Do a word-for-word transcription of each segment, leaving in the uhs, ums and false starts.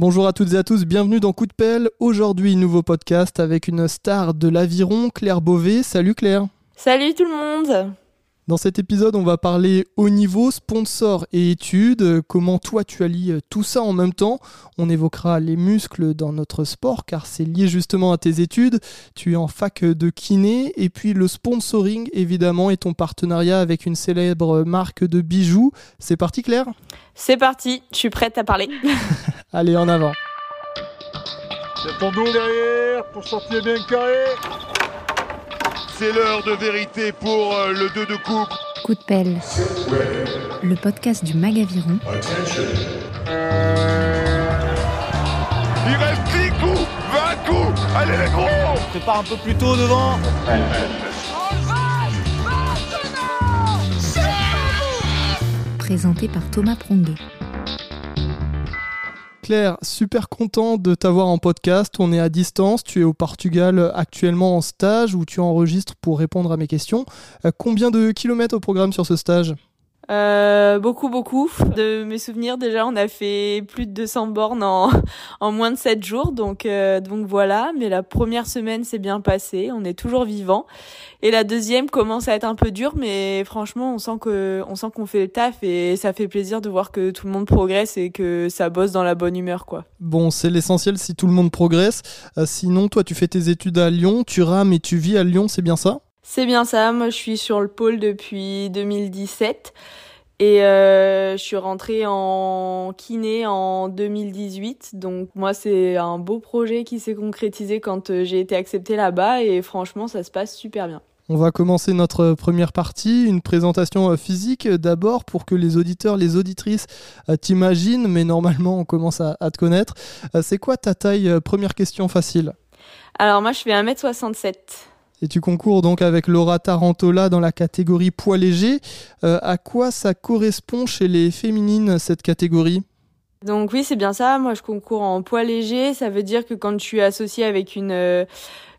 Bonjour à toutes et à tous, bienvenue dans Coup de Pelle. Aujourd'hui, nouveau podcast avec une star de l'aviron, Claire Bové. Salut Claire. Salut tout le monde. Dans cet épisode, on va parler haut niveau, sponsors et études, comment toi tu allies tout ça en même temps. On évoquera les muscles dans notre sport car c'est lié justement à tes études. Tu es en fac de kiné et puis le sponsoring évidemment et ton partenariat avec une célèbre marque de bijoux. C'est parti Claire ? C'est parti, je suis prête à parler. Allez, en avant. C'est ton dos derrière, pour sortir bien carré. C'est l'heure de vérité pour le deux de coupe. Coup de pelle. Le podcast du Mag Aviron. Attention. Il reste dix coups, vingt coups. Allez les gros. Tu pars un peu plus tôt devant. Présenté par Thomas Prongué. Claire, super content de t'avoir en podcast, on est à distance, tu es au Portugal actuellement en stage où tu enregistres pour répondre à mes questions. Euh, combien de kilomètres au programme sur ce stage ? euh, Beaucoup, beaucoup. De mes souvenirs déjà, on a fait plus de deux cents bornes en, en moins de sept jours, donc, euh, donc voilà. Mais la première semaine s'est bien passée, on est toujours vivant. Et la deuxième commence à être un peu dure, mais franchement, on sent que, on sent qu'on fait le taf et ça fait plaisir de voir que tout le monde progresse et que ça bosse dans la bonne humeur, quoi. Bon, c'est l'essentiel si tout le monde progresse. Euh, sinon, toi, tu fais tes études à Lyon, tu rames et tu vis à Lyon, c'est bien ça ? C'est bien ça. Moi, je suis sur le pôle depuis deux mille dix-sept et euh, je suis rentrée en kiné en deux mille dix-huit. Donc, moi, c'est un beau projet qui s'est concrétisé quand j'ai été acceptée là-bas et franchement, ça se passe super bien. On va commencer notre première partie, une présentation physique d'abord pour que les auditeurs, les auditrices t'imaginent, mais normalement on commence à, à te connaître. C'est quoi ta taille ? Première question facile. Alors moi je fais un mètre soixante-sept. Et tu concours donc avec Laura Tarantola dans la catégorie poids léger. Euh, à quoi ça correspond chez les féminines cette catégorie ? Donc oui c'est bien ça, moi je concours en poids léger, ça veut dire que quand je suis associée avec une... Euh,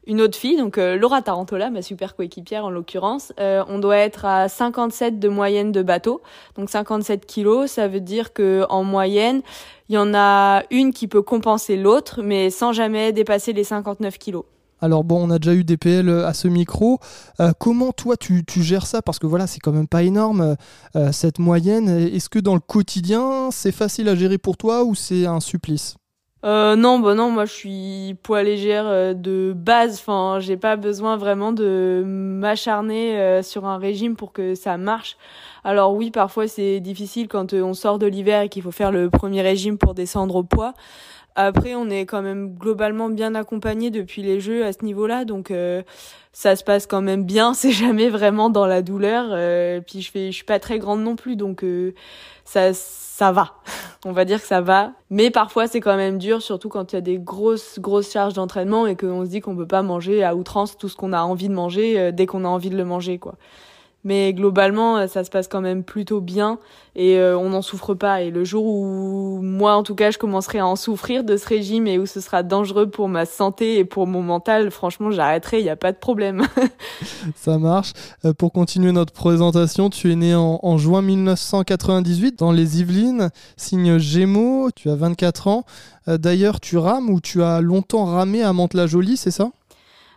Une autre fille, donc euh, Laura Tarantola, ma super coéquipière en l'occurrence, euh, on doit être à cinquante-sept de moyenne de bateau, donc cinquante-sept kilos, ça veut dire que en moyenne, il y en a une qui peut compenser l'autre, mais sans jamais dépasser les cinquante-neuf kilos. Alors bon, on a déjà eu des P L à ce micro. Euh, comment toi tu, tu gères ça ? Parce que voilà, c'est quand même pas énorme euh, cette moyenne. Est-ce que dans le quotidien, c'est facile à gérer pour toi ou c'est un supplice ? Euh, non, bah non, moi je suis poids légère de base, enfin, j'ai pas besoin vraiment de m'acharner sur un régime pour que ça marche. Alors oui, parfois c'est difficile quand on sort de l'hiver et qu'il faut faire le premier régime pour descendre au poids. Après, on est quand même globalement bien accompagné depuis les Jeux à ce niveau-là, donc euh, ça se passe quand même bien. C'est jamais vraiment dans la douleur. Euh, puis je fais, je suis pas très grande non plus, donc euh, ça, ça va. On va dire que ça va. Mais parfois, c'est quand même dur, surtout quand il y a des grosses, grosses charges d'entraînement et qu'on se dit qu'on peut pas manger à outrance tout ce qu'on a envie de manger euh, dès qu'on a envie de le manger, quoi. Mais globalement, ça se passe quand même plutôt bien et euh, on n'en souffre pas. Et le jour où, moi en tout cas, je commencerai à en souffrir de ce régime et où ce sera dangereux pour ma santé et pour mon mental, franchement, j'arrêterai, il n'y a pas de problème. Ça marche. Euh, pour continuer notre présentation, tu es né en, en juin mille neuf cent quatre-vingt-dix-huit dans les Yvelines, signe Gémeaux, tu as vingt-quatre ans. Euh, d'ailleurs, tu rames ou tu as longtemps ramé à Mantes-la-Jolie, c'est ça ?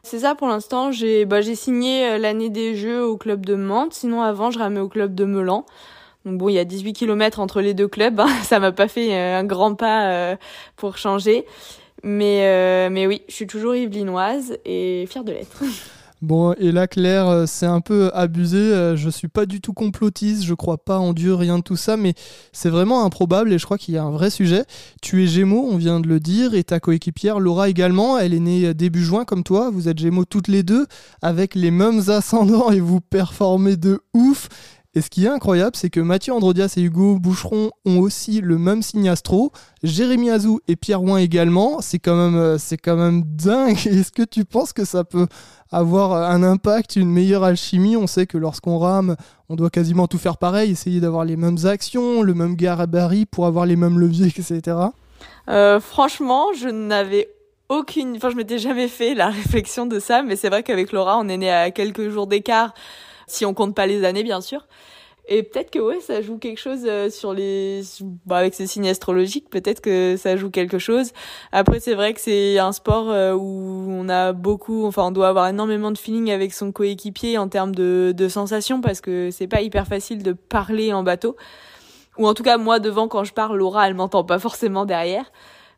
C'est ça pour l'instant, j'ai bah j'ai signé l'année des Jeux au club de Mantes, sinon avant je ramais au club de Meulan. Donc bon, il y a dix-huit kilomètres entre les deux clubs, hein. Ça m'a pas fait un grand pas euh, pour changer. Mais euh, mais oui, je suis toujours yvelinoise et fière de l'être. Bon, et là Claire, c'est un peu abusé, je suis pas du tout complotiste, je crois pas en Dieu, rien de tout ça, mais c'est vraiment improbable et je crois qu'il y a un vrai sujet. Tu es Gémeaux, on vient de le dire, et ta coéquipière Laura également, elle est née début juin comme toi, vous êtes Gémeaux toutes les deux, avec les mêmes ascendants et vous performez de ouf. Et ce qui est incroyable, c'est que Mathieu Androdias et Hugo Boucheron ont aussi le même signe astro, Jérémy Azou et Pierre Ouin également, c'est quand même, c'est quand même dingue. Est-ce que tu penses que ça peut avoir un impact, une meilleure alchimie ? On sait que lorsqu'on rame, on doit quasiment tout faire pareil, essayer d'avoir les mêmes actions, le même gabarit pour avoir les mêmes leviers, et cetera. Euh, franchement, je n'avais aucune... Enfin, je m'étais jamais fait la réflexion de ça, mais c'est vrai qu'avec Laura, on est né à quelques jours d'écart. Si on compte pas les années, bien sûr. Et peut-être que ouais, ça joue quelque chose sur les, bah, avec ces signes astrologiques, peut-être que ça joue quelque chose. Après, c'est vrai que c'est un sport où on a beaucoup, enfin, on doit avoir énormément de feeling avec son coéquipier en termes de, de sensations, parce que c'est pas hyper facile de parler en bateau. Ou en tout cas, moi, devant, quand je parle, Laura, elle m'entend pas forcément derrière.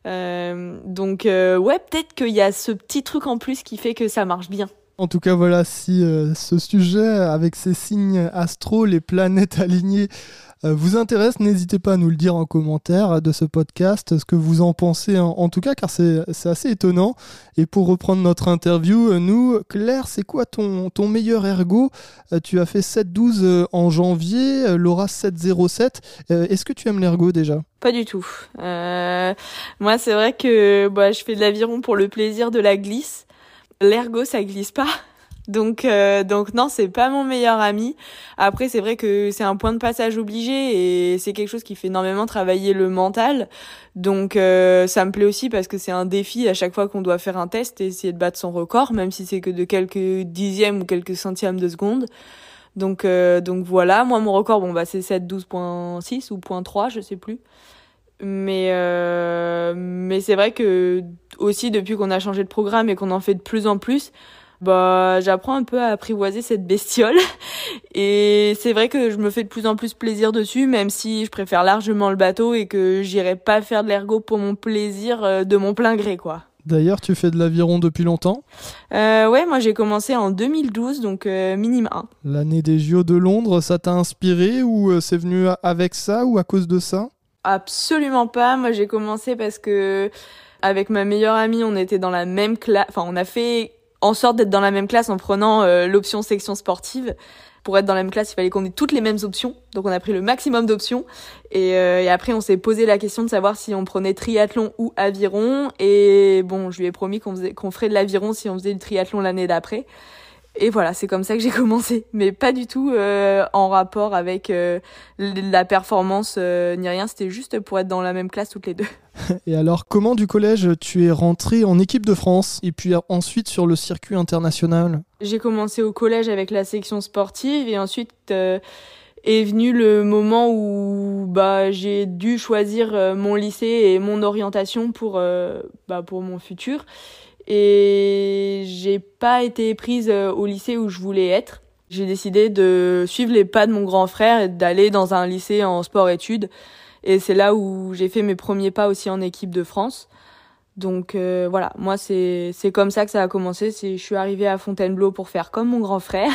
Euh, donc, euh, ouais, peut-être qu'il y a ce petit truc en plus qui fait que ça marche bien. En tout cas, voilà, si euh, ce sujet avec ces signes astro, les planètes alignées, euh, vous intéresse, n'hésitez pas à nous le dire en commentaire de ce podcast, ce que vous en pensez en, en tout cas, car c'est, c'est assez étonnant. Et pour reprendre notre interview, nous, Claire, c'est quoi ton, ton meilleur ergo ? euh, Tu as fait sept douze en janvier, Laura sept zéro sept. Euh, est-ce que tu aimes l'ergo déjà ? Pas du tout. Euh, moi, c'est vrai que bah, je fais de l'aviron pour le plaisir de la glisse. L'ergo, ça glisse pas. Donc, euh, donc non, c'est pas mon meilleur ami. Après, c'est vrai que c'est un point de passage obligé et c'est quelque chose qui fait énormément travailler le mental. Donc, euh, ça me plaît aussi parce que c'est un défi à chaque fois qu'on doit faire un test et essayer de battre son record, même si c'est que de quelques dixièmes ou quelques centièmes de seconde. Donc, euh, donc voilà. Moi, mon record, bon, bah, c'est sept douze point six ou point trois, je sais plus. Mais euh, mais c'est vrai que aussi depuis qu'on a changé de programme et qu'on en fait de plus en plus, bah j'apprends un peu à apprivoiser cette bestiole et c'est vrai que je me fais de plus en plus plaisir dessus, même si je préfère largement le bateau et que j'irai pas faire de l'ergo pour mon plaisir de mon plein gré, quoi. D'ailleurs, tu fais de l'aviron depuis longtemps ? euh, Ouais, moi j'ai commencé en deux mille douze, donc euh, minima. L'année des J O de Londres, ça t'a inspiré ou c'est venu avec ça ou à cause de ça ? Absolument pas. Moi, j'ai commencé parce que avec ma meilleure amie, on était dans la même classe. Enfin, on a fait en sorte d'être dans la même classe en prenant euh, l'option section sportive. Pour être dans la même classe, il fallait qu'on ait toutes les mêmes options. Donc, on a pris le maximum d'options. Et, euh, et après, on s'est posé la question de savoir si on prenait triathlon ou aviron. Et bon, je lui ai promis qu'on faisait, qu'on ferait de l'aviron si on faisait du triathlon l'année d'après. Et voilà, c'est comme ça que j'ai commencé, mais pas du tout euh, en rapport avec euh, la performance euh, ni rien, c'était juste pour être dans la même classe toutes les deux. Et alors, comment du collège tu es rentrée en équipe de France et puis ensuite sur le circuit international ? J'ai commencé au collège avec la section sportive et ensuite euh, est venu le moment où bah, j'ai dû choisir euh, mon lycée et mon orientation pour, euh, bah, pour mon futur. Et j'ai pas été prise au lycée où je voulais être. J'ai décidé de suivre les pas de mon grand frère et d'aller dans un lycée en sport-études. Et c'est là où j'ai fait mes premiers pas aussi en équipe de France. Donc euh, voilà, moi c'est c'est comme ça que ça a commencé. C'est, je suis arrivée à Fontainebleau pour faire comme mon grand frère.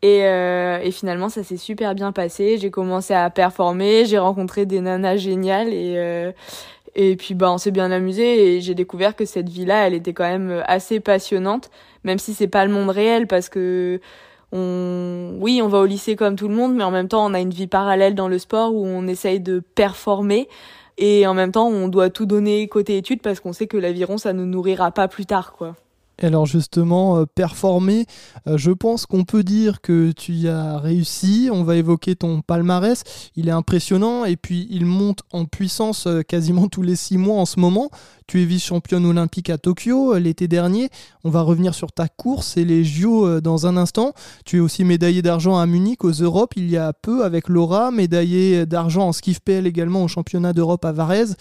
Et, euh, et finalement, ça s'est super bien passé. J'ai commencé à performer, j'ai rencontré des nanas géniales et... Euh, Et puis bah on s'est bien amusé et j'ai découvert que cette vie-là, elle était quand même assez passionnante, même si c'est pas le monde réel parce que on oui, on va au lycée comme tout le monde, mais en même temps, on a une vie parallèle dans le sport où on essaye de performer et en même temps, on doit tout donner côté études parce qu'on sait que l'aviron, ça ne nourrira pas plus tard, quoi. Alors justement, euh, performer, euh, je pense qu'on peut dire que tu y as réussi, on va évoquer ton palmarès, il est impressionnant et puis il monte en puissance euh, quasiment tous les six mois en ce moment. Tu es vice-championne olympique à Tokyo euh, l'été dernier, on va revenir sur ta course et les J O euh, dans un instant. Tu es aussi médaillée d'argent à Munich aux Europes il y a peu avec Laura, médaillée d'argent en skiff P L également au championnat d'Europe à Varese,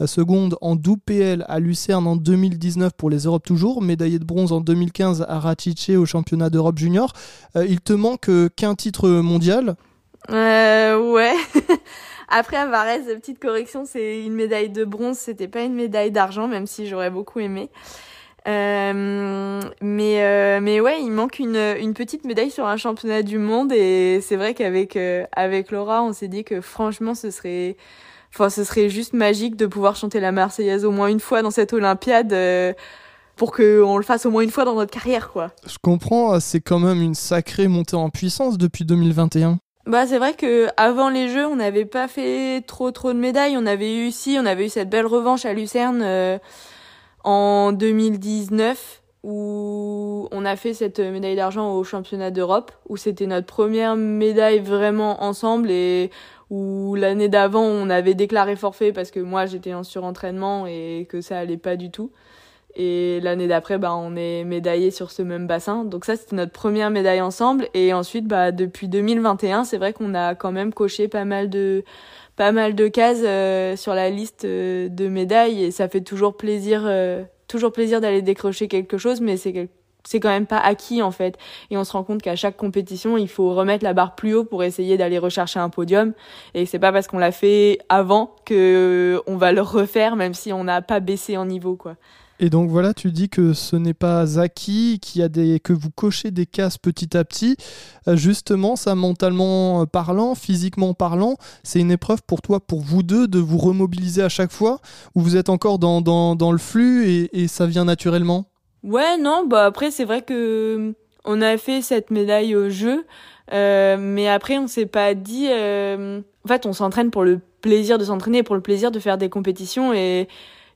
euh, seconde en double P L à Lucerne en deux mille dix-neuf pour les Europes toujours, médaillée de bronze en deux mille quinze à Rachice au championnat d'Europe junior. Euh, il te manque euh, qu'un titre mondial ? Euh, ouais. Après, à Varese, petite correction, c'est une médaille de bronze, c'était pas une médaille d'argent, même si j'aurais beaucoup aimé. Euh, mais, euh, mais ouais, il manque une, une petite médaille sur un championnat du monde et c'est vrai qu'avec euh, avec Laura, on s'est dit que franchement, ce serait... Enfin, ce serait juste magique de pouvoir chanter la Marseillaise au moins une fois dans cette Olympiade... Euh, pour qu'on le fasse au moins une fois dans notre carrière, quoi. Je comprends, c'est quand même une sacrée montée en puissance depuis deux mille vingt et un. Bah, c'est vrai qu'avant les Jeux, on n'avait pas fait trop trop de médailles. On avait eu ici, si, on avait eu cette belle revanche à Lucerne euh, en deux mille dix-neuf, où on a fait cette médaille d'argent au championnat d'Europe, où c'était notre première médaille vraiment ensemble et... où l'année d'avant, on avait déclaré forfait parce que moi, j'étais en surentraînement et que ça allait pas du tout. Et l'année d'après, bah, on est médaillés sur ce même bassin. Donc ça, c'était notre première médaille ensemble. Et ensuite, bah, depuis deux mille vingt et un, c'est vrai qu'on a quand même coché pas mal de, pas mal de cases euh, sur la liste euh, de médailles. Et ça fait toujours plaisir, euh, toujours plaisir d'aller décrocher quelque chose, mais c'est, c'est quand même pas acquis en fait. Et on se rend compte qu'à chaque compétition, il faut remettre la barre plus haut pour essayer d'aller rechercher un podium. Et c'est pas parce qu'on l'a fait avant que on va le refaire, même si on n'a pas baissé en niveau, quoi. Et donc voilà, tu dis que ce n'est pas acquis, qu'il y a des, que vous cochez des cases petit à petit. Justement, ça, mentalement parlant, physiquement parlant, c'est une épreuve pour toi, pour vous deux, de vous remobiliser à chaque fois, ou vous êtes encore dans, dans, dans le flux et, et ça vient naturellement ? Ouais, non, bah après, c'est vrai que on a fait cette médaille au jeu, euh, mais après, on s'est pas dit... Euh... En fait, on s'entraîne pour le plaisir de s'entraîner, pour le plaisir de faire des compétitions et...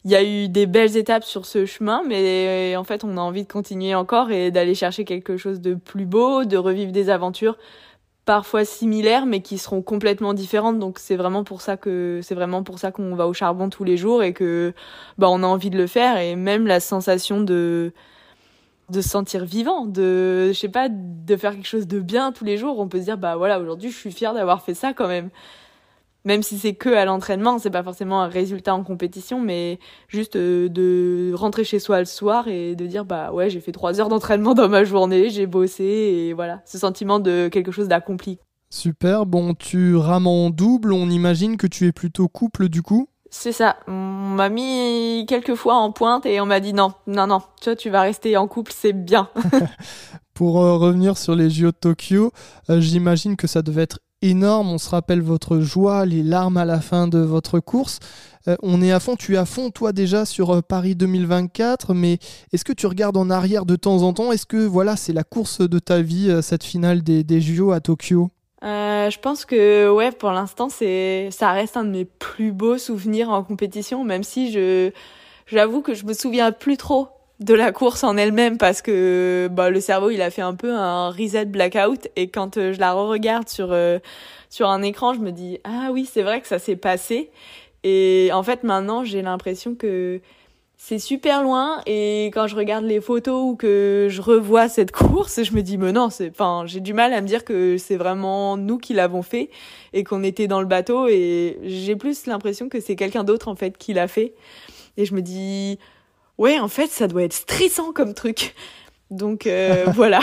Il y a eu des belles étapes sur ce chemin, mais en fait, on a envie de continuer encore et d'aller chercher quelque chose de plus beau, de revivre des aventures parfois similaires, mais qui seront complètement différentes. Donc, c'est vraiment pour ça que c'est vraiment pour ça qu'on va au charbon tous les jours et que bah on a envie de le faire. Et même la sensation de de se sentir vivant, de je sais pas, de faire quelque chose de bien tous les jours. On peut se dire bah voilà, aujourd'hui, je suis fière d'avoir fait ça quand même. Même si c'est que à l'entraînement, c'est pas forcément un résultat en compétition, mais juste de rentrer chez soi le soir et de dire bah ouais, j'ai fait trois heures d'entraînement dans ma journée, j'ai bossé et voilà, ce sentiment de quelque chose d'accompli. Super, bon, tu rames en double, on imagine que tu es plutôt couple du coup ? C'est ça, on m'a mis quelques fois en pointe et on m'a dit non, non, non, tu vois, tu vas rester en couple, c'est bien. Pour euh, revenir sur les J O de Tokyo, euh, j'imagine que ça devait être énorme, on se rappelle votre joie, les larmes à la fin de votre course. Euh, on est à fond, tu es à fond toi déjà sur Paris deux mille vingt-quatre, mais est-ce que tu regardes en arrière de temps en temps ? Est-ce que voilà, c'est la course de ta vie, cette finale des, des J O à Tokyo ? Euh, je pense que ouais, pour l'instant, c'est, ça reste un de mes plus beaux souvenirs en compétition, même si je, j'avoue que je me souviens plus trop de la course en elle-même parce que bah le cerveau il a fait un peu un reset blackout et quand je la re-regarde sur euh, sur un écran je me dis ah oui c'est vrai que ça s'est passé et en fait maintenant j'ai l'impression que c'est super loin et quand je regarde les photos ou que je revois cette course je me dis mais non c'est enfin j'ai du mal à me dire que c'est vraiment nous qui l'avons fait et qu'on était dans le bateau et j'ai plus l'impression que c'est quelqu'un d'autre en fait qui l'a fait et je me dis ouais, en fait, ça doit être stressant comme truc. Donc, euh, voilà.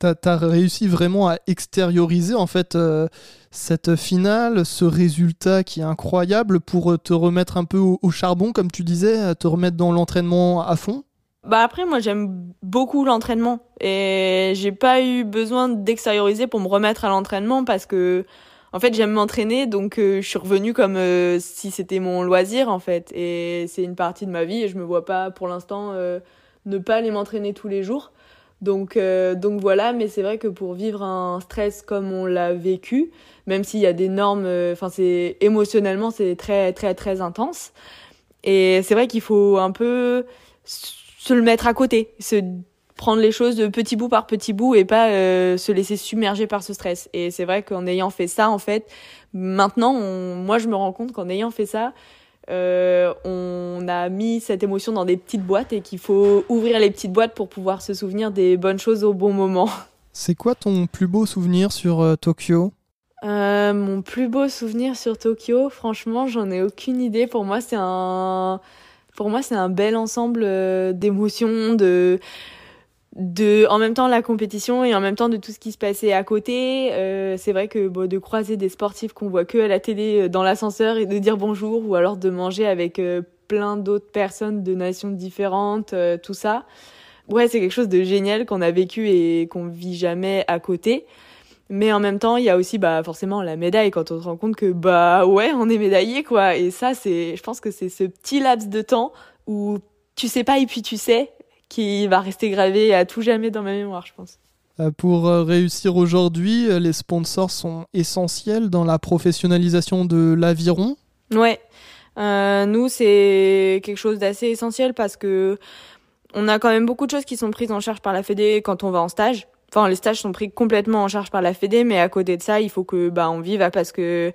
T'as, t'as réussi vraiment à extérioriser, en fait, euh, cette finale, ce résultat qui est incroyable pour te remettre un peu au, au charbon, comme tu disais, te remettre dans l'entraînement à fond. Bah après, moi, j'aime beaucoup l'entraînement. Et j'ai pas eu besoin d'extérioriser pour me remettre à l'entraînement parce que, en fait, j'aime m'entraîner, donc euh, je suis revenue comme euh, si c'était mon loisir, en fait. Et c'est une partie de ma vie et je me vois pas, pour l'instant, euh, ne pas aller m'entraîner tous les jours. Donc, euh, donc voilà, mais c'est vrai que pour vivre un stress comme on l'a vécu, même s'il y a des normes, enfin, euh, c'est émotionnellement, c'est très, très, très intense. Et c'est vrai qu'il faut un peu se le mettre à côté, se prendre les choses de petit bout par petit bout et pas euh, se laisser submerger par ce stress. Et c'est vrai qu'en ayant fait ça, en fait, maintenant, on, moi, je me rends compte qu'en ayant fait ça, euh, on a mis cette émotion dans des petites boîtes et qu'il faut ouvrir les petites boîtes pour pouvoir se souvenir des bonnes choses au bon moment. C'est quoi ton plus beau souvenir sur euh, Tokyo ? Euh, mon plus beau souvenir sur Tokyo, franchement, j'en ai aucune idée. Pour moi, c'est un, pour moi, c'est un bel ensemble euh, d'émotions, de... de en même temps la compétition et en même temps de tout ce qui se passait à côté euh, c'est vrai que bon, de croiser des sportifs qu'on voit que à la télé dans l'ascenseur et de dire bonjour ou alors de manger avec euh, plein d'autres personnes de nations différentes euh, tout ça ouais c'est quelque chose de génial qu'on a vécu et qu'on vit jamais à côté mais en même temps il y a aussi bah forcément la médaille quand on se rend compte que bah ouais on est médaillé quoi et ça c'est je pense que c'est ce petit laps de temps où tu sais pas et puis tu sais qui va rester gravé à tout jamais dans ma mémoire, je pense. Pour réussir aujourd'hui, les sponsors sont essentiels dans la professionnalisation de l'aviron ? Ouais, euh, nous, c'est quelque chose d'assez essentiel parce que on a quand même beaucoup de choses qui sont prises en charge par la Fédé quand on va en stage. enfin les stages sont pris complètement en charge par la Fédé, mais à côté de ça, il faut que bah on vive, parce que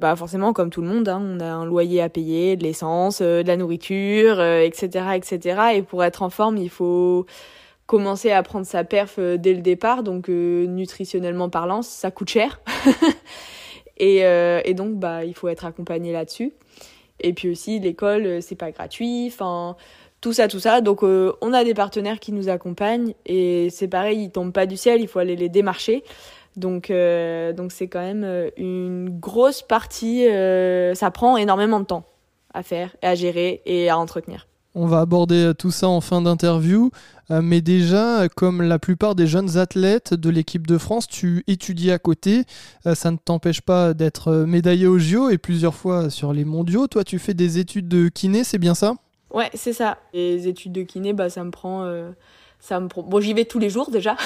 bah forcément, comme tout le monde, hein, on a un loyer à payer, de l'essence, euh, de la nourriture, euh, et cetera, et cetera. Et pour être en forme, il faut commencer à prendre sa perf dès le départ, donc euh, nutritionnellement parlant, ça coûte cher. et, euh, et donc, bah, il faut être accompagné là-dessus. Et puis aussi, l'école, c'est pas gratuit, enfin, tout ça, tout ça. Donc, euh, on a des partenaires qui nous accompagnent, et c'est pareil, ils tombent pas du ciel, il faut aller les démarcher. Donc, euh, donc c'est quand même une grosse partie, euh, ça prend énormément de temps à faire, à gérer et à entretenir. On va aborder tout ça en fin d'interview, mais déjà, comme la plupart des jeunes athlètes de l'équipe de France, tu étudies à côté, ça ne t'empêche pas d'être médaillé aux J O et plusieurs fois sur les mondiaux. Toi, tu fais des études de kiné, c'est bien ça ? Ouais, c'est ça. Les études de kiné, bah, ça me prend... Euh, ça me prend... Bon, j'y vais tous les jours déjà.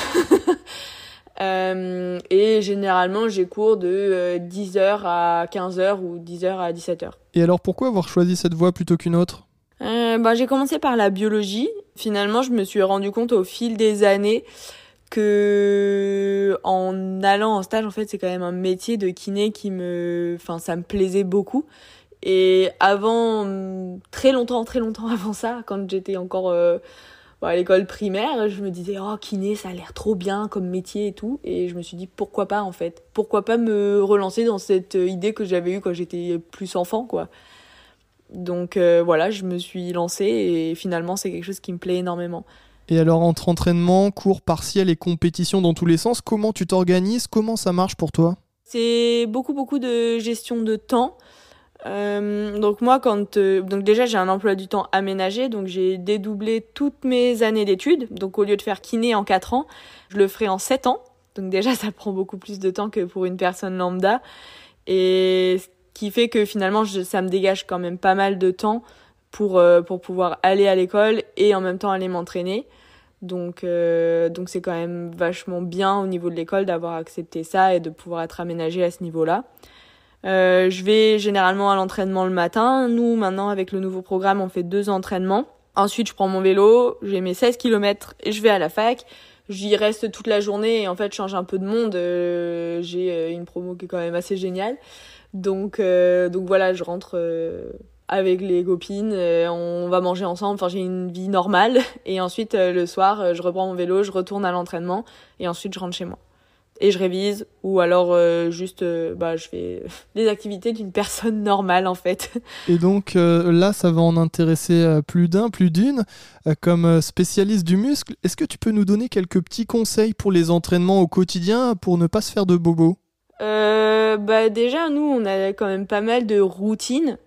euh, et généralement, j'ai cours de dix heures à quinze heures ou dix heures à dix-sept heures. Et alors, pourquoi avoir choisi cette voie plutôt qu'une autre ? Euh, bah, j'ai commencé par la biologie. Finalement, je me suis rendu compte au fil des années que en allant en stage, en fait, c'est quand même un métier de kiné qui me, enfin, ça me plaisait beaucoup. Et avant, très longtemps, très longtemps avant ça, quand j'étais encore euh, à l'école primaire, je me disais, oh, kiné, ça a l'air trop bien comme métier et tout. Et je me suis dit, pourquoi pas, en fait? Pourquoi pas me relancer dans cette idée que j'avais eue quand j'étais plus enfant, quoi? Donc euh, voilà, je me suis lancée et finalement, c'est quelque chose qui me plaît énormément. Et alors, entre entraînement, cours partiels et compétitions dans tous les sens, comment tu t'organises ? Comment ça marche pour toi ? C'est beaucoup, beaucoup de gestion de temps. Euh, donc moi, quand euh, donc déjà, j'ai un emploi du temps aménagé, donc j'ai dédoublé toutes mes années d'études. Donc au lieu de faire kiné en quatre ans, je le ferai en sept ans. Donc déjà, ça prend beaucoup plus de temps que pour une personne lambda. Et qui fait que finalement, je, ça me dégage quand même pas mal de temps pour, euh, pour pouvoir aller à l'école et en même temps aller m'entraîner. Donc, euh, donc c'est quand même vachement bien au niveau de l'école d'avoir accepté ça et de pouvoir être aménagé à ce niveau-là. Euh, je vais généralement à l'entraînement le matin. Nous, maintenant, avec le nouveau programme, on fait deux entraînements. Ensuite, je prends mon vélo, j'ai mes seize kilomètres et je vais à la fac. J'y reste toute la journée et en fait, je change un peu de monde. Euh, j'ai une promo qui est quand même assez géniale. Donc, euh, donc voilà, je rentre euh, avec les copines, euh, on va manger ensemble, enfin j'ai une vie normale. Et ensuite, euh, le soir, euh, je reprends mon vélo, je retourne à l'entraînement et ensuite je rentre chez moi. Et je révise ou alors euh, juste euh, bah, je fais les activités d'une personne normale en fait. Et donc euh, là, ça va en intéresser plus d'un, plus d'une. Comme spécialiste du muscle, est-ce que tu peux nous donner quelques petits conseils pour les entraînements au quotidien pour ne pas se faire de bobos ? Euh, bah déjà nous on a quand même pas mal de routines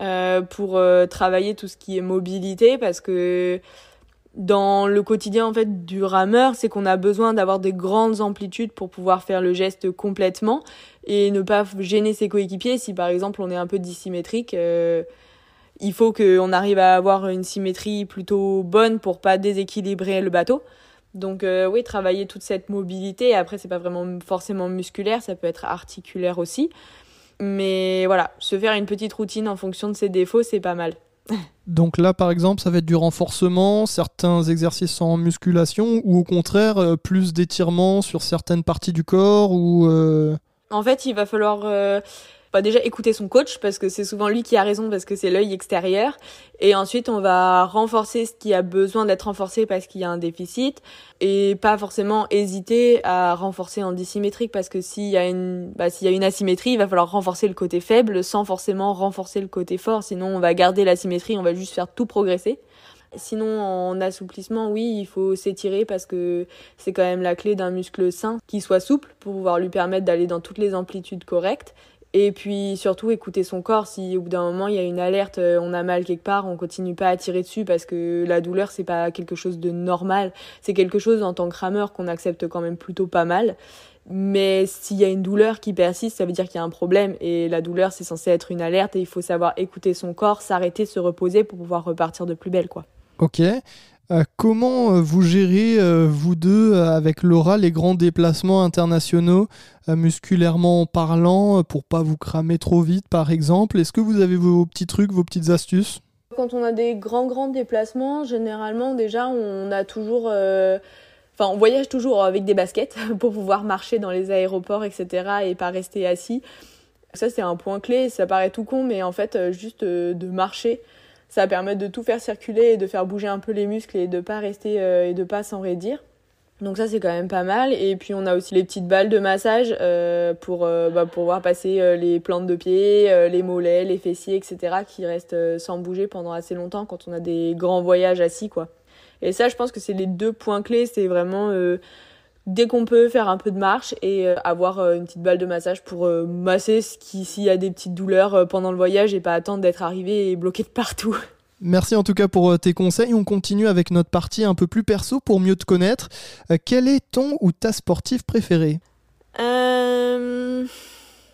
euh, pour euh, travailler tout ce qui est mobilité, parce que dans le quotidien en fait du rameur, c'est qu'on a besoin d'avoir des grandes amplitudes pour pouvoir faire le geste complètement et ne pas gêner ses coéquipiers. Si par exemple on est un peu dissymétrique, euh, il faut qu'on arrive à avoir une symétrie plutôt bonne pour pas déséquilibrer le bateau. Donc euh, oui, travailler toute cette mobilité. Après, c'est pas vraiment forcément musculaire, ça peut être articulaire aussi. Mais voilà, se faire une petite routine en fonction de ses défauts, c'est pas mal. Donc là, par exemple, ça va être du renforcement, certains exercices en musculation, ou au contraire, euh, plus d'étirements sur certaines parties du corps ou euh... En fait, il va falloir... Euh... Bah déjà écouter son coach, parce que c'est souvent lui qui a raison, parce que c'est l'œil extérieur. Et ensuite, on va renforcer ce qui a besoin d'être renforcé parce qu'il y a un déficit, et pas forcément hésiter à renforcer en dissymétrique, parce que s'il y a une bah s'il y a une asymétrie, il va falloir renforcer le côté faible sans forcément renforcer le côté fort, sinon on va garder l'asymétrie, on va juste faire tout progresser. Sinon, en assouplissement, oui, il faut s'étirer parce que c'est quand même la clé d'un muscle sain, qui soit souple pour pouvoir lui permettre d'aller dans toutes les amplitudes correctes. Et puis surtout écouter son corps. Si au bout d'un moment il y a une alerte, on a mal quelque part, on continue pas à tirer dessus, parce que la douleur, c'est pas quelque chose de normal, c'est quelque chose en tant que rameur qu'on accepte quand même plutôt pas mal. Mais s'il y a une douleur qui persiste, ça veut dire qu'il y a un problème, et la douleur, c'est censé être une alerte, et il faut savoir écouter son corps, s'arrêter, se reposer pour pouvoir repartir de plus belle, quoi. Ok. Euh, comment vous gérez, euh, vous deux, euh, avec Laura, les grands déplacements internationaux, euh, musculairement parlant, euh, pour pas vous cramer trop vite, par exemple ? Est-ce que vous avez vos petits trucs, vos petites astuces ? Quand on a des grands, grands déplacements, généralement, déjà, on a toujours... Euh... Enfin, on voyage toujours avec des baskets pour pouvoir marcher dans les aéroports, et cetera et pas rester assis. Ça, c'est un point clé. Ça paraît tout con, mais en fait, juste de marcher, ça permet de tout faire circuler et de faire bouger un peu les muscles et de pas rester et de pas s'enraidir. Donc ça, c'est quand même pas mal. Et puis, on a aussi les petites balles de massage pour bah, pouvoir passer les plantes de pied, les mollets, les fessiers, et cetera qui restent sans bouger pendant assez longtemps quand on a des grands voyages assis, quoi. Et ça, je pense que c'est les deux points clés. C'est vraiment euh, dès qu'on peut faire un peu de marche et euh, avoir euh, une petite balle de massage pour euh, masser ce qui, s'il y a des petites douleurs euh, pendant le voyage et pas attendre d'être arrivé et bloqué de partout. Merci en tout cas pour tes conseils. On continue avec notre partie un peu plus perso pour mieux te connaître. Euh, quel est ton ou ta sportive préférée ? euh...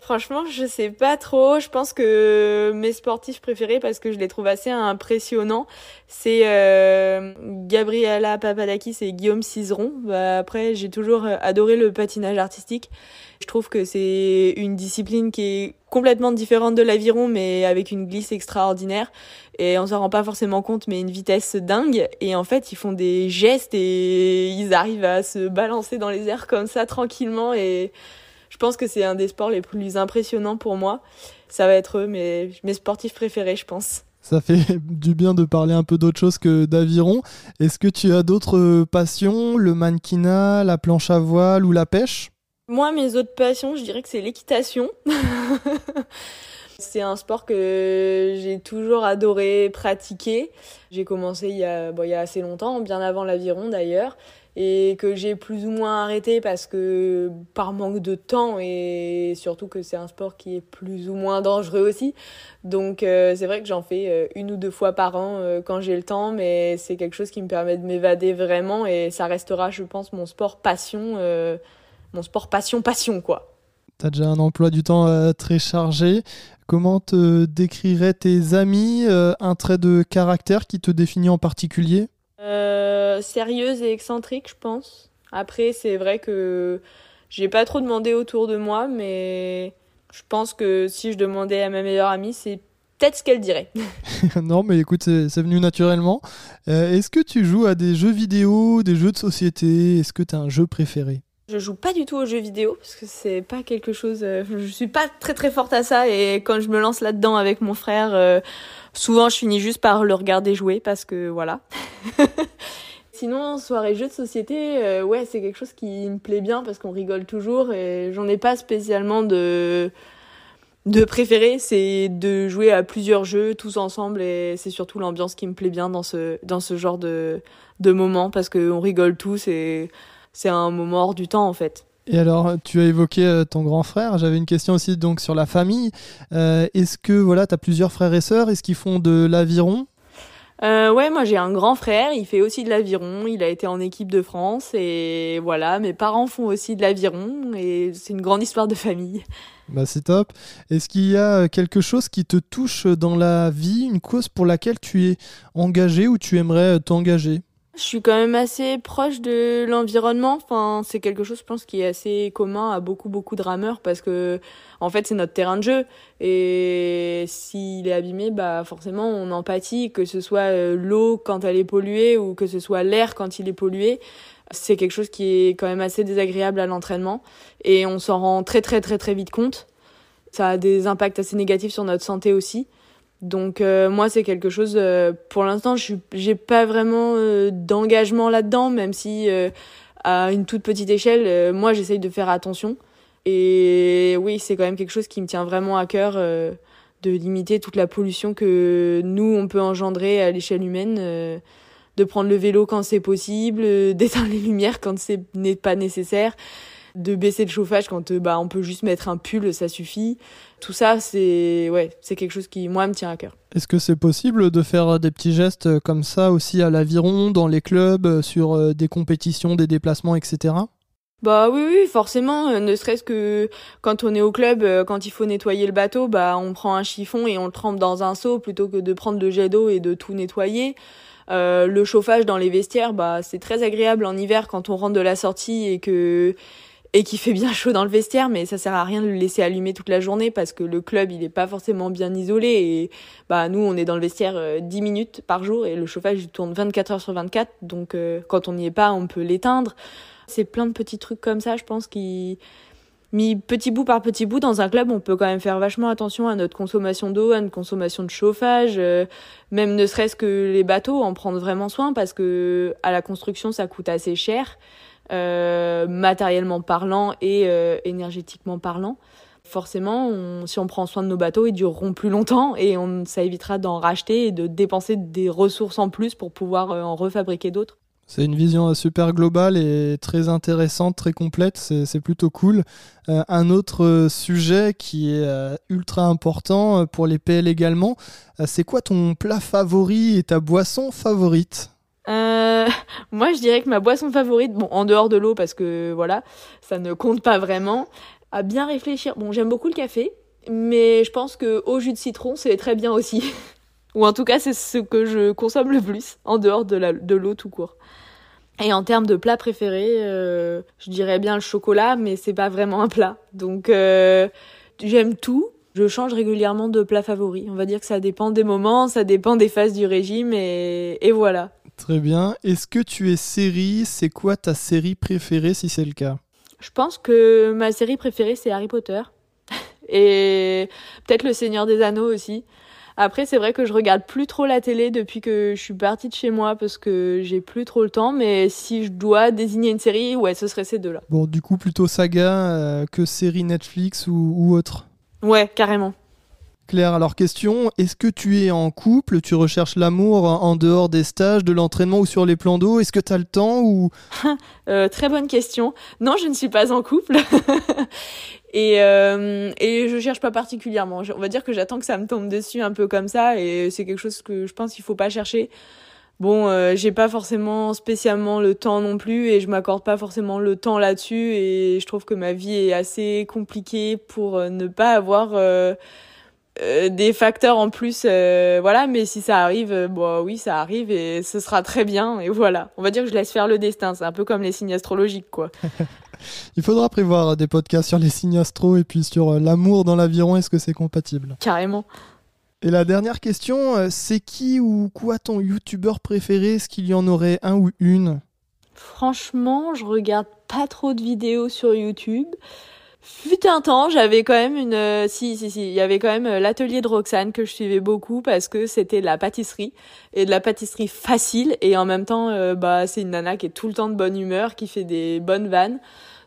Franchement, je sais pas trop. Je pense que mes sportifs préférés, parce que je les trouve assez impressionnants, c'est euh, Gabriela Papadakis et Guillaume Cizeron. Bah, après, j'ai toujours adoré le patinage artistique. Je trouve que c'est une discipline qui est complètement différente de l'aviron, mais avec une glisse extraordinaire. Et on s'en rend pas forcément compte, mais une vitesse dingue. Et en fait, ils font des gestes et ils arrivent à se balancer dans les airs comme ça, tranquillement, et... Je pense que c'est un des sports les plus impressionnants pour moi. Ça va être eux, mes, mes sportifs préférés, je pense. Ça fait du bien de parler un peu d'autre chose que d'aviron. Est-ce que tu as d'autres passions, le mannequinat, la planche à voile ou la pêche ? Moi, mes autres passions, je dirais que c'est l'équitation. C'est un sport que j'ai toujours adoré pratiquer. J'ai commencé il y a, bon, il y a assez longtemps, bien avant l'aviron d'ailleurs. Et que j'ai plus ou moins arrêté parce que par manque de temps et surtout que c'est un sport qui est plus ou moins dangereux aussi. Donc euh, c'est vrai que j'en fais une ou deux fois par an euh, quand j'ai le temps, mais c'est quelque chose qui me permet de m'évader vraiment et ça restera, je pense, mon sport passion, euh, mon sport passion passion quoi. T'as déjà un emploi du temps euh, très chargé. Comment te décriraient tes amis, euh, un trait de caractère qui te définit en particulier ? Euh, sérieuse et excentrique, je pense. Après, c'est vrai que j'ai pas trop demandé autour de moi, mais je pense que si je demandais à ma meilleure amie, c'est peut-être ce qu'elle dirait. Non, mais écoute, c'est, c'est venu naturellement. Euh, est-ce que tu joues à des jeux vidéo, des jeux de société ? Est-ce que t'as un jeu préféré ? Je joue pas du tout aux jeux vidéo parce que c'est pas quelque chose. Euh, je suis pas très très forte à ça et quand je me lance là-dedans avec mon frère, euh, souvent je finis juste par le regarder jouer parce que voilà. Sinon, soirée jeux de société, euh, ouais, c'est quelque chose qui me plaît bien parce qu'on rigole toujours et j'en ai pas spécialement de de préféré. C'est de jouer à plusieurs jeux tous ensemble et c'est surtout l'ambiance qui me plaît bien dans ce dans ce genre de de moment parce qu'on rigole tous et c'est un moment hors du temps en fait. Et alors, tu as évoqué ton grand frère. J'avais une question aussi donc sur la famille. Euh, est-ce que voilà, tu as plusieurs frères et sœurs ? Est-ce qu'ils font de l'aviron ? Euh, ouais, moi j'ai un grand frère, il fait aussi de l'aviron, il a été en équipe de France et voilà, mes parents font aussi de l'aviron et c'est une grande histoire de famille. Bah c'est top. Est-ce qu'il y a quelque chose qui te touche dans la vie, une cause pour laquelle tu es engagé ou tu aimerais t'engager ? Je suis quand même assez proche de l'environnement. Enfin, c'est quelque chose, je pense, qui est assez commun à beaucoup, beaucoup de rameurs parce que, en fait, c'est notre terrain de jeu. Et s'il est abîmé, bah, forcément, on en pâtit, que ce soit l'eau quand elle est polluée ou que ce soit l'air quand il est pollué. C'est quelque chose qui est quand même assez désagréable à l'entraînement. Et on s'en rend très, très, très, très vite compte. Ça a des impacts assez négatifs sur notre santé aussi. Donc euh, moi c'est quelque chose, euh, pour l'instant je j'ai pas vraiment euh, d'engagement là-dedans, même si euh, à une toute petite échelle, euh, moi j'essaye de faire attention. Et oui, c'est quand même quelque chose qui me tient vraiment à cœur, euh, de limiter toute la pollution que nous on peut engendrer à l'échelle humaine, euh, de prendre le vélo quand c'est possible, euh, d'éteindre les lumières quand c'est n'est pas nécessaire, de baisser le chauffage quand bah on peut juste mettre un pull, ça suffit. Tout ça, c'est ouais, c'est quelque chose qui moi me tient à cœur. Est-ce que c'est possible de faire des petits gestes comme ça aussi à l'aviron, dans les clubs, sur des compétitions, des déplacements, et cetera ? Bah oui, oui, forcément. Ne serait-ce que quand on est au club, quand il faut nettoyer le bateau, bah on prend un chiffon et on le trempe dans un seau plutôt que de prendre le jet d'eau et de tout nettoyer. Euh, le chauffage dans les vestiaires, bah c'est très agréable en hiver quand on rentre de la sortie et que et qu'il fait bien chaud dans le vestiaire, mais ça sert à rien de le laisser allumer toute la journée parce que le club, il est pas forcément bien isolé et bah nous, on est dans le vestiaire dix minutes par jour et le chauffage, il tourne vingt-quatre heures sur vingt-quatre, donc euh, quand on n'y est pas, on peut l'éteindre. C'est plein de petits trucs comme ça, je pense, qui... Mis petit bout par petit bout, dans un club, on peut quand même faire vachement attention à notre consommation d'eau, à notre consommation de chauffage, euh, même ne serait-ce que les bateaux, en prendre vraiment soin parce que à la construction, ça coûte assez cher, euh, matériellement parlant et euh, énergétiquement parlant. Forcément, on, si on prend soin de nos bateaux, ils dureront plus longtemps et on, ça évitera d'en racheter et de dépenser des ressources en plus pour pouvoir en refabriquer d'autres. C'est une vision super globale et très intéressante, très complète, c'est, c'est plutôt cool. Euh, un autre sujet qui est euh, ultra important pour les P L également, euh, c'est quoi ton plat favori et ta boisson favorite ? Euh, moi je dirais que ma boisson favorite, bon en dehors de l'eau parce que voilà, ça ne compte pas vraiment, à bien réfléchir. Bon, j'aime beaucoup le café, mais je pense que au jus de citron c'est très bien aussi. Ou en tout cas, c'est ce que je consomme le plus, en dehors de, la, de l'eau tout court. Et en termes de plats préférés, euh, je dirais bien le chocolat, mais c'est pas vraiment un plat. Donc, euh, j'aime tout. Je change régulièrement de plat favori. On va dire que ça dépend des moments, ça dépend des phases du régime, et, et voilà. Très bien. Est-ce que tu es série ? C'est quoi ta série préférée, si c'est le cas ? Je pense que ma série préférée, c'est Harry Potter. Et peut-être Le Seigneur des Anneaux aussi. Après, c'est vrai que je regarde plus trop la télé depuis que je suis partie de chez moi parce que j'ai plus trop le temps. Mais si je dois désigner une série, ouais, ce serait ces deux-là. Bon, du coup, plutôt saga euh, que série Netflix ou, ou autre. Ouais, carrément. Claire, alors question, est-ce que tu es en couple ? Tu recherches l'amour en dehors des stages, de l'entraînement ou sur les plans d'eau ? Est-ce que t'as le temps ou... euh, Très bonne question. Non, je ne suis pas en couple. Et, euh, et je cherche pas particulièrement. On va dire que j'attends que ça me tombe dessus un peu comme ça et c'est quelque chose que je pense qu'il faut pas chercher. Bon, euh, j'ai pas forcément spécialement le temps non plus et je m'accorde pas forcément le temps là-dessus et je trouve que ma vie est assez compliquée pour ne pas avoir euh, euh, des facteurs en plus. Euh, voilà, mais si ça arrive, euh, bon, oui, ça arrive et ce sera très bien et voilà. On va dire que je laisse faire le destin, c'est un peu comme les signes astrologiques quoi. Il faudra prévoir des podcasts sur les signes astro et puis sur l'amour dans l'aviron, est-ce que c'est compatible ? Carrément. Et la dernière question, c'est qui ou quoi ton youtubeur préféré ? Est-ce qu'il y en aurait un ou une ? Franchement, je regarde pas trop de vidéos sur YouTube. Fut un temps, j'avais quand même une... Si, si, si, il y avait quand même l'atelier de Roxane que je suivais beaucoup parce que c'était de la pâtisserie et de la pâtisserie facile. Et en même temps, euh, bah c'est une nana qui est tout le temps de bonne humeur, qui fait des bonnes vannes.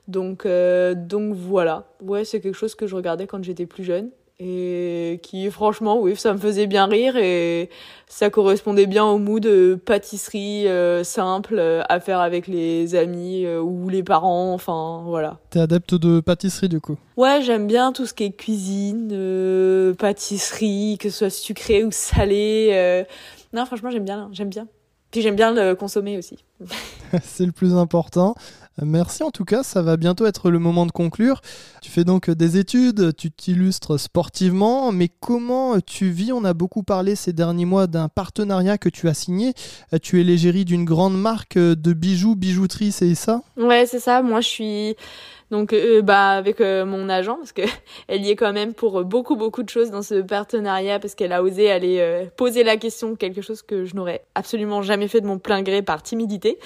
Donc, euh, donc voilà. Ouais, c'est quelque chose que je regardais quand j'étais plus jeune et qui, franchement, oui, ça me faisait bien rire et ça correspondait bien au mood pâtisserie euh, simple euh, à faire avec les amis euh, ou les parents, enfin, voilà. T'es adepte de pâtisserie, du coup ? Ouais, j'aime bien tout ce qui est cuisine, euh, pâtisserie, que ce soit sucré ou salé. Euh... Non, franchement, j'aime bien, j'aime bien. Puis j'aime bien le consommer aussi. C'est le plus important. Merci en tout cas, ça va bientôt être le moment de conclure. Tu fais donc des études, tu t'illustres sportivement, mais comment tu vis ? On a beaucoup parlé ces derniers mois d'un partenariat que tu as signé. Tu es l'égérie d'une grande marque de bijoux, bijouterie, c'est ça ? Ouais, c'est ça. Moi, je suis donc euh, bah avec euh, mon agent parce que elle y est quand même pour beaucoup beaucoup de choses dans ce partenariat parce qu'elle a osé aller euh, poser la question, quelque chose que je n'aurais absolument jamais fait de mon plein gré par timidité.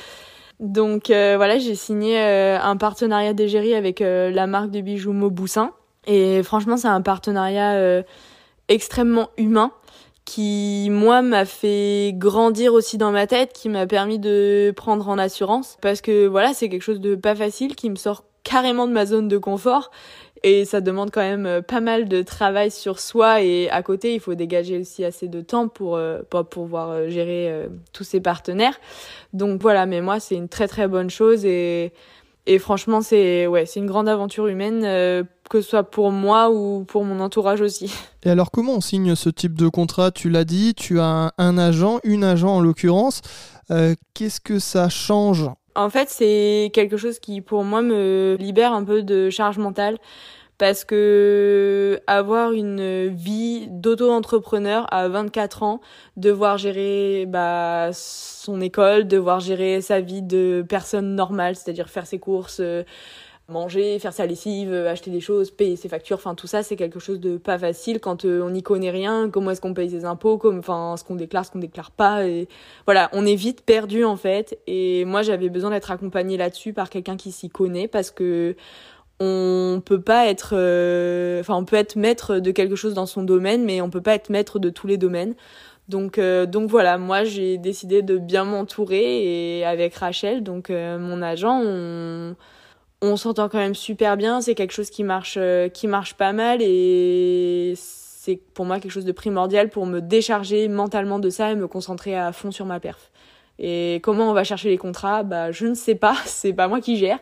Donc euh, voilà, j'ai signé euh, un partenariat d'égérie avec euh, la marque de bijoux Mauboussin. Et franchement, c'est un partenariat euh, extrêmement humain qui, moi, m'a fait grandir aussi dans ma tête, qui m'a permis de prendre en assurance. Parce que voilà, c'est quelque chose de pas facile qui me sort carrément de ma zone de confort. Et ça demande quand même pas mal de travail sur soi. Et à côté, il faut dégager aussi assez de temps pour, euh, pour pouvoir gérer euh, tous ses partenaires. Donc voilà, mais moi, c'est une très très bonne chose. Et, et franchement, c'est, ouais, c'est une grande aventure humaine, euh, que ce soit pour moi ou pour mon entourage aussi. Et alors, comment on signe ce type de contrat ? Tu l'as dit, tu as un, un agent, une agent en l'occurrence. Euh, qu'est-ce que ça change ? En fait, c'est quelque chose qui, pour moi, me libère un peu de charge mentale parce que avoir une vie d'auto-entrepreneur à vingt-quatre ans, devoir gérer bah, son école, devoir gérer sa vie de personne normale, c'est-à-dire faire ses courses, manger, faire sa lessive, acheter des choses, payer ses factures, enfin tout ça c'est quelque chose de pas facile quand euh, on n'y connaît rien, comment est-ce qu'on paye ses impôts, comme, enfin ce qu'on déclare, ce qu'on déclare pas, et voilà, on est vite perdu en fait. Et moi j'avais besoin d'être accompagnée là-dessus par quelqu'un qui s'y connaît, parce que on peut pas être, euh... enfin on peut être maître de quelque chose dans son domaine, mais on peut pas être maître de tous les domaines. Donc, euh, donc voilà, moi j'ai décidé de bien m'entourer, et avec Rachel, donc euh, mon agent, on, on s'entend quand même super bien. C'est quelque chose qui marche, euh, qui marche pas mal, et c'est pour moi quelque chose de primordial pour me décharger mentalement de ça et me concentrer à fond sur ma perf. Et comment on va chercher les contrats, bah je ne sais pas, c'est pas moi qui gère.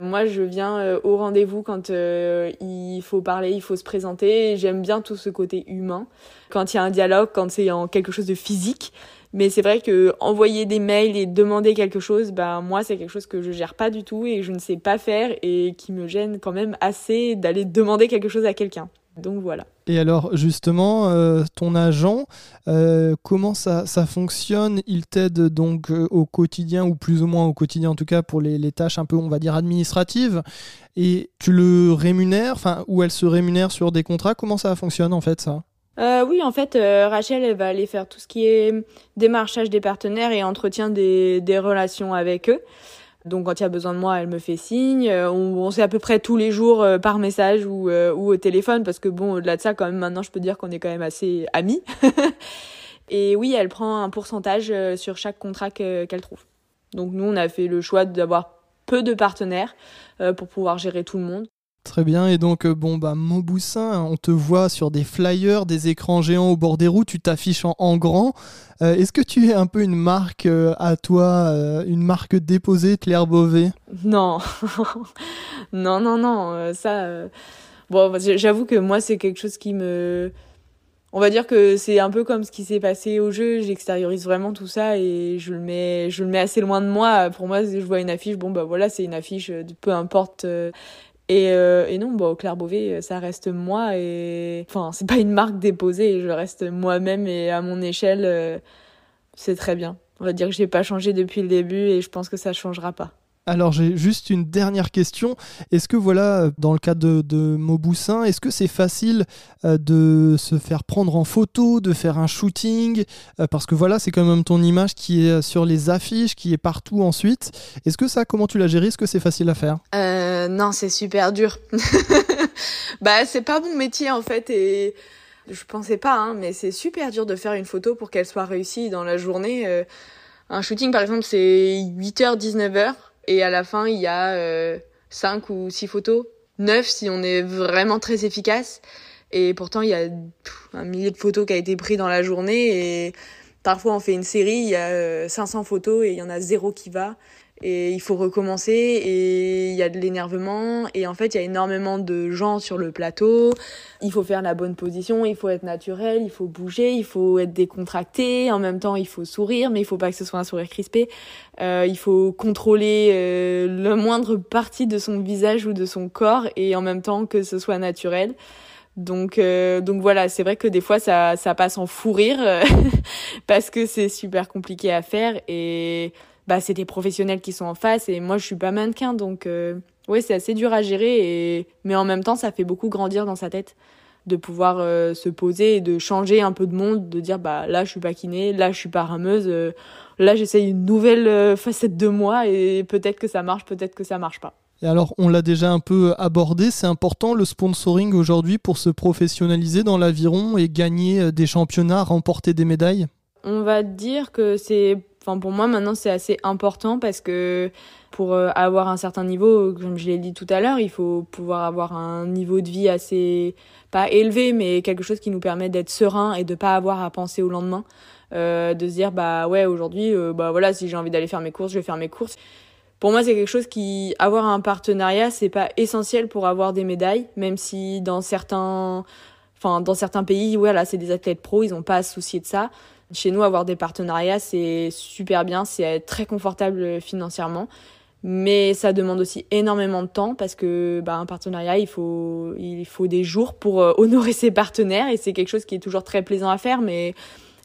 Moi, je viens au rendez-vous quand euh, il faut parler, il faut se présenter. J'aime bien tout ce côté humain. Quand il y a un dialogue, quand c'est en quelque chose de physique. Mais c'est vrai que envoyer des mails et demander quelque chose, bah, moi, c'est quelque chose que je gère pas du tout et que je ne sais pas faire et qui me gêne quand même assez d'aller demander quelque chose à quelqu'un. Donc voilà. Et alors justement, euh, ton agent, euh, comment ça, ça fonctionne ? Il t'aide donc euh, au quotidien, ou plus ou moins au quotidien en tout cas, pour les, les tâches un peu, on va dire, administratives, et tu le rémunères, enfin, ou elle se rémunère sur des contrats ? Comment ça fonctionne en fait ça ? Euh, oui, en fait, euh, Rachel, elle va aller faire tout ce qui est démarchage des partenaires et entretien des, des relations avec eux. Donc quand il y a besoin de moi, elle me fait signe. On, on sait à peu près tous les jours euh, par message ou, euh, ou au téléphone, parce que bon, au-delà de ça, quand même, maintenant, je peux dire qu'on est quand même assez amis. Et oui, elle prend un pourcentage sur chaque contrat que, qu'elle trouve. Donc nous, on a fait le choix d'avoir peu de partenaires euh, pour pouvoir gérer tout le monde. Très bien, et donc bon bah Mauboussin, on te voit sur des flyers, des écrans géants au bord des routes, tu t'affiches en, en grand. Euh, est-ce que tu es un peu une marque euh, à toi, euh, une marque déposée, Claire Bové ? Non, non, non, non, euh, ça... Euh... Bon, j'avoue que moi c'est quelque chose qui me... On va dire que c'est un peu comme ce qui s'est passé au jeu, j'extériorise vraiment tout ça et je le mets je le mets assez loin de moi. Pour moi, je vois une affiche, bon bah voilà, c'est une affiche, peu importe... Euh... Et, euh, et non, bon, Claire Bové, ça reste moi, et enfin, c'est pas une marque déposée, je reste moi-même, et à mon échelle, euh, c'est très bien. On va dire que j'ai pas changé depuis le début et je pense que ça changera pas. Alors j'ai juste une dernière question, est-ce que voilà, dans le cas de, de Mauboussin, est-ce que c'est facile euh, de se faire prendre en photo, de faire un shooting, euh, parce que voilà, c'est quand même ton image qui est sur les affiches, qui est partout ensuite, est-ce que ça, comment tu l'as géré, est-ce que c'est facile à faire ? euh, Non, c'est super dur. Bah c'est pas mon métier en fait, et je pensais pas, hein, mais c'est super dur de faire une photo pour qu'elle soit réussie dans la journée. Euh, un shooting par exemple c'est huit heures dix-neuf heures, et à la fin, il y a euh, cinq ou six photos, neuf si on est vraiment très efficace. Et pourtant, il y a pff, un millier de photos qui a été pris dans la journée. Et parfois, on fait une série, il y a euh, cinq cents photos et il y en a zéro qui va. Et il faut recommencer et il y a de l'énervement. Et en fait, il y a énormément de gens sur le plateau. Il faut faire la bonne position, il faut être naturel, il faut bouger, il faut être décontracté. En même temps, il faut sourire, mais il faut pas que ce soit un sourire crispé. Euh, il faut contrôler euh, le moindre partie de son visage ou de son corps et en même temps que ce soit naturel. Donc, euh, donc voilà, c'est vrai que des fois, ça, ça passe en fou rire parce que c'est super compliqué à faire et... Bah, c'est des professionnels qui sont en face et moi je suis pas mannequin, donc euh, ouais c'est assez dur à gérer, et mais en même temps ça fait beaucoup grandir dans sa tête de pouvoir euh, se poser et de changer un peu de monde, de dire bah là je suis pas kiné, là je suis pas rameuse, euh, là j'essaye une nouvelle euh, facette de moi et peut-être que ça marche, peut-être que ça marche pas. Et alors, on l'a déjà un peu abordé, c'est important le sponsoring aujourd'hui pour se professionnaliser dans l'aviron et gagner des championnats, remporter des médailles. On va dire que c'est Enfin, pour moi, maintenant, c'est assez important parce que pour avoir un certain niveau, comme je l'ai dit tout à l'heure, il faut pouvoir avoir un niveau de vie assez, pas élevé, mais quelque chose qui nous permet d'être serein et de pas avoir à penser au lendemain, euh, de se dire, bah ouais, aujourd'hui, euh, bah voilà, si j'ai envie d'aller faire mes courses, je vais faire mes courses. Pour moi, c'est quelque chose qui, avoir un partenariat, c'est pas essentiel pour avoir des médailles, même si dans certains, enfin, dans certains pays, voilà, c'est des athlètes pros, ils ont pas à se soucier de ça. Chez nous, avoir des partenariats, c'est super bien, c'est très confortable financièrement, mais ça demande aussi énormément de temps parce que bah, un partenariat, il faut, il faut des jours pour honorer ses partenaires et c'est quelque chose qui est toujours très plaisant à faire, mais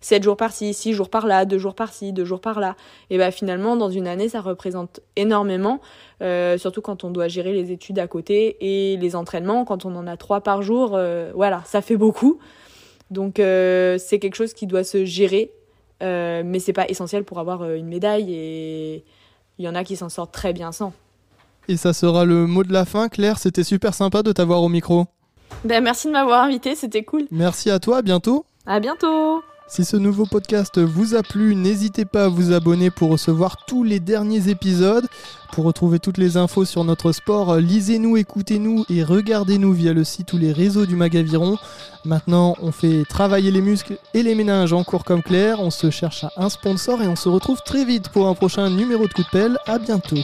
sept jours par-ci, six jours par-là, deux jours par-ci, deux jours par-là. Et bah finalement, dans une année, ça représente énormément, euh, surtout quand on doit gérer les études à côté et les entraînements. Quand on en a trois par jour, euh, voilà, ça fait beaucoup. Donc euh, c'est quelque chose qui doit se gérer, euh, mais c'est pas essentiel pour avoir euh, une médaille, et il y en a qui s'en sortent très bien sans. Et ça sera le mot de la fin. Claire, c'était super sympa de t'avoir au micro. Ben, merci de m'avoir invitée, c'était cool. Merci à toi, à bientôt. À bientôt. Si ce nouveau podcast vous a plu, n'hésitez pas à vous abonner pour recevoir tous les derniers épisodes. Pour retrouver toutes les infos sur notre sport, lisez-nous, écoutez-nous et regardez-nous via le site ou les réseaux du Mag Aviron. Maintenant, on fait travailler les muscles et les méninges en cours comme Claire. On se cherche à un sponsor et on se retrouve très vite pour un prochain numéro de Coup de Pelle. À bientôt.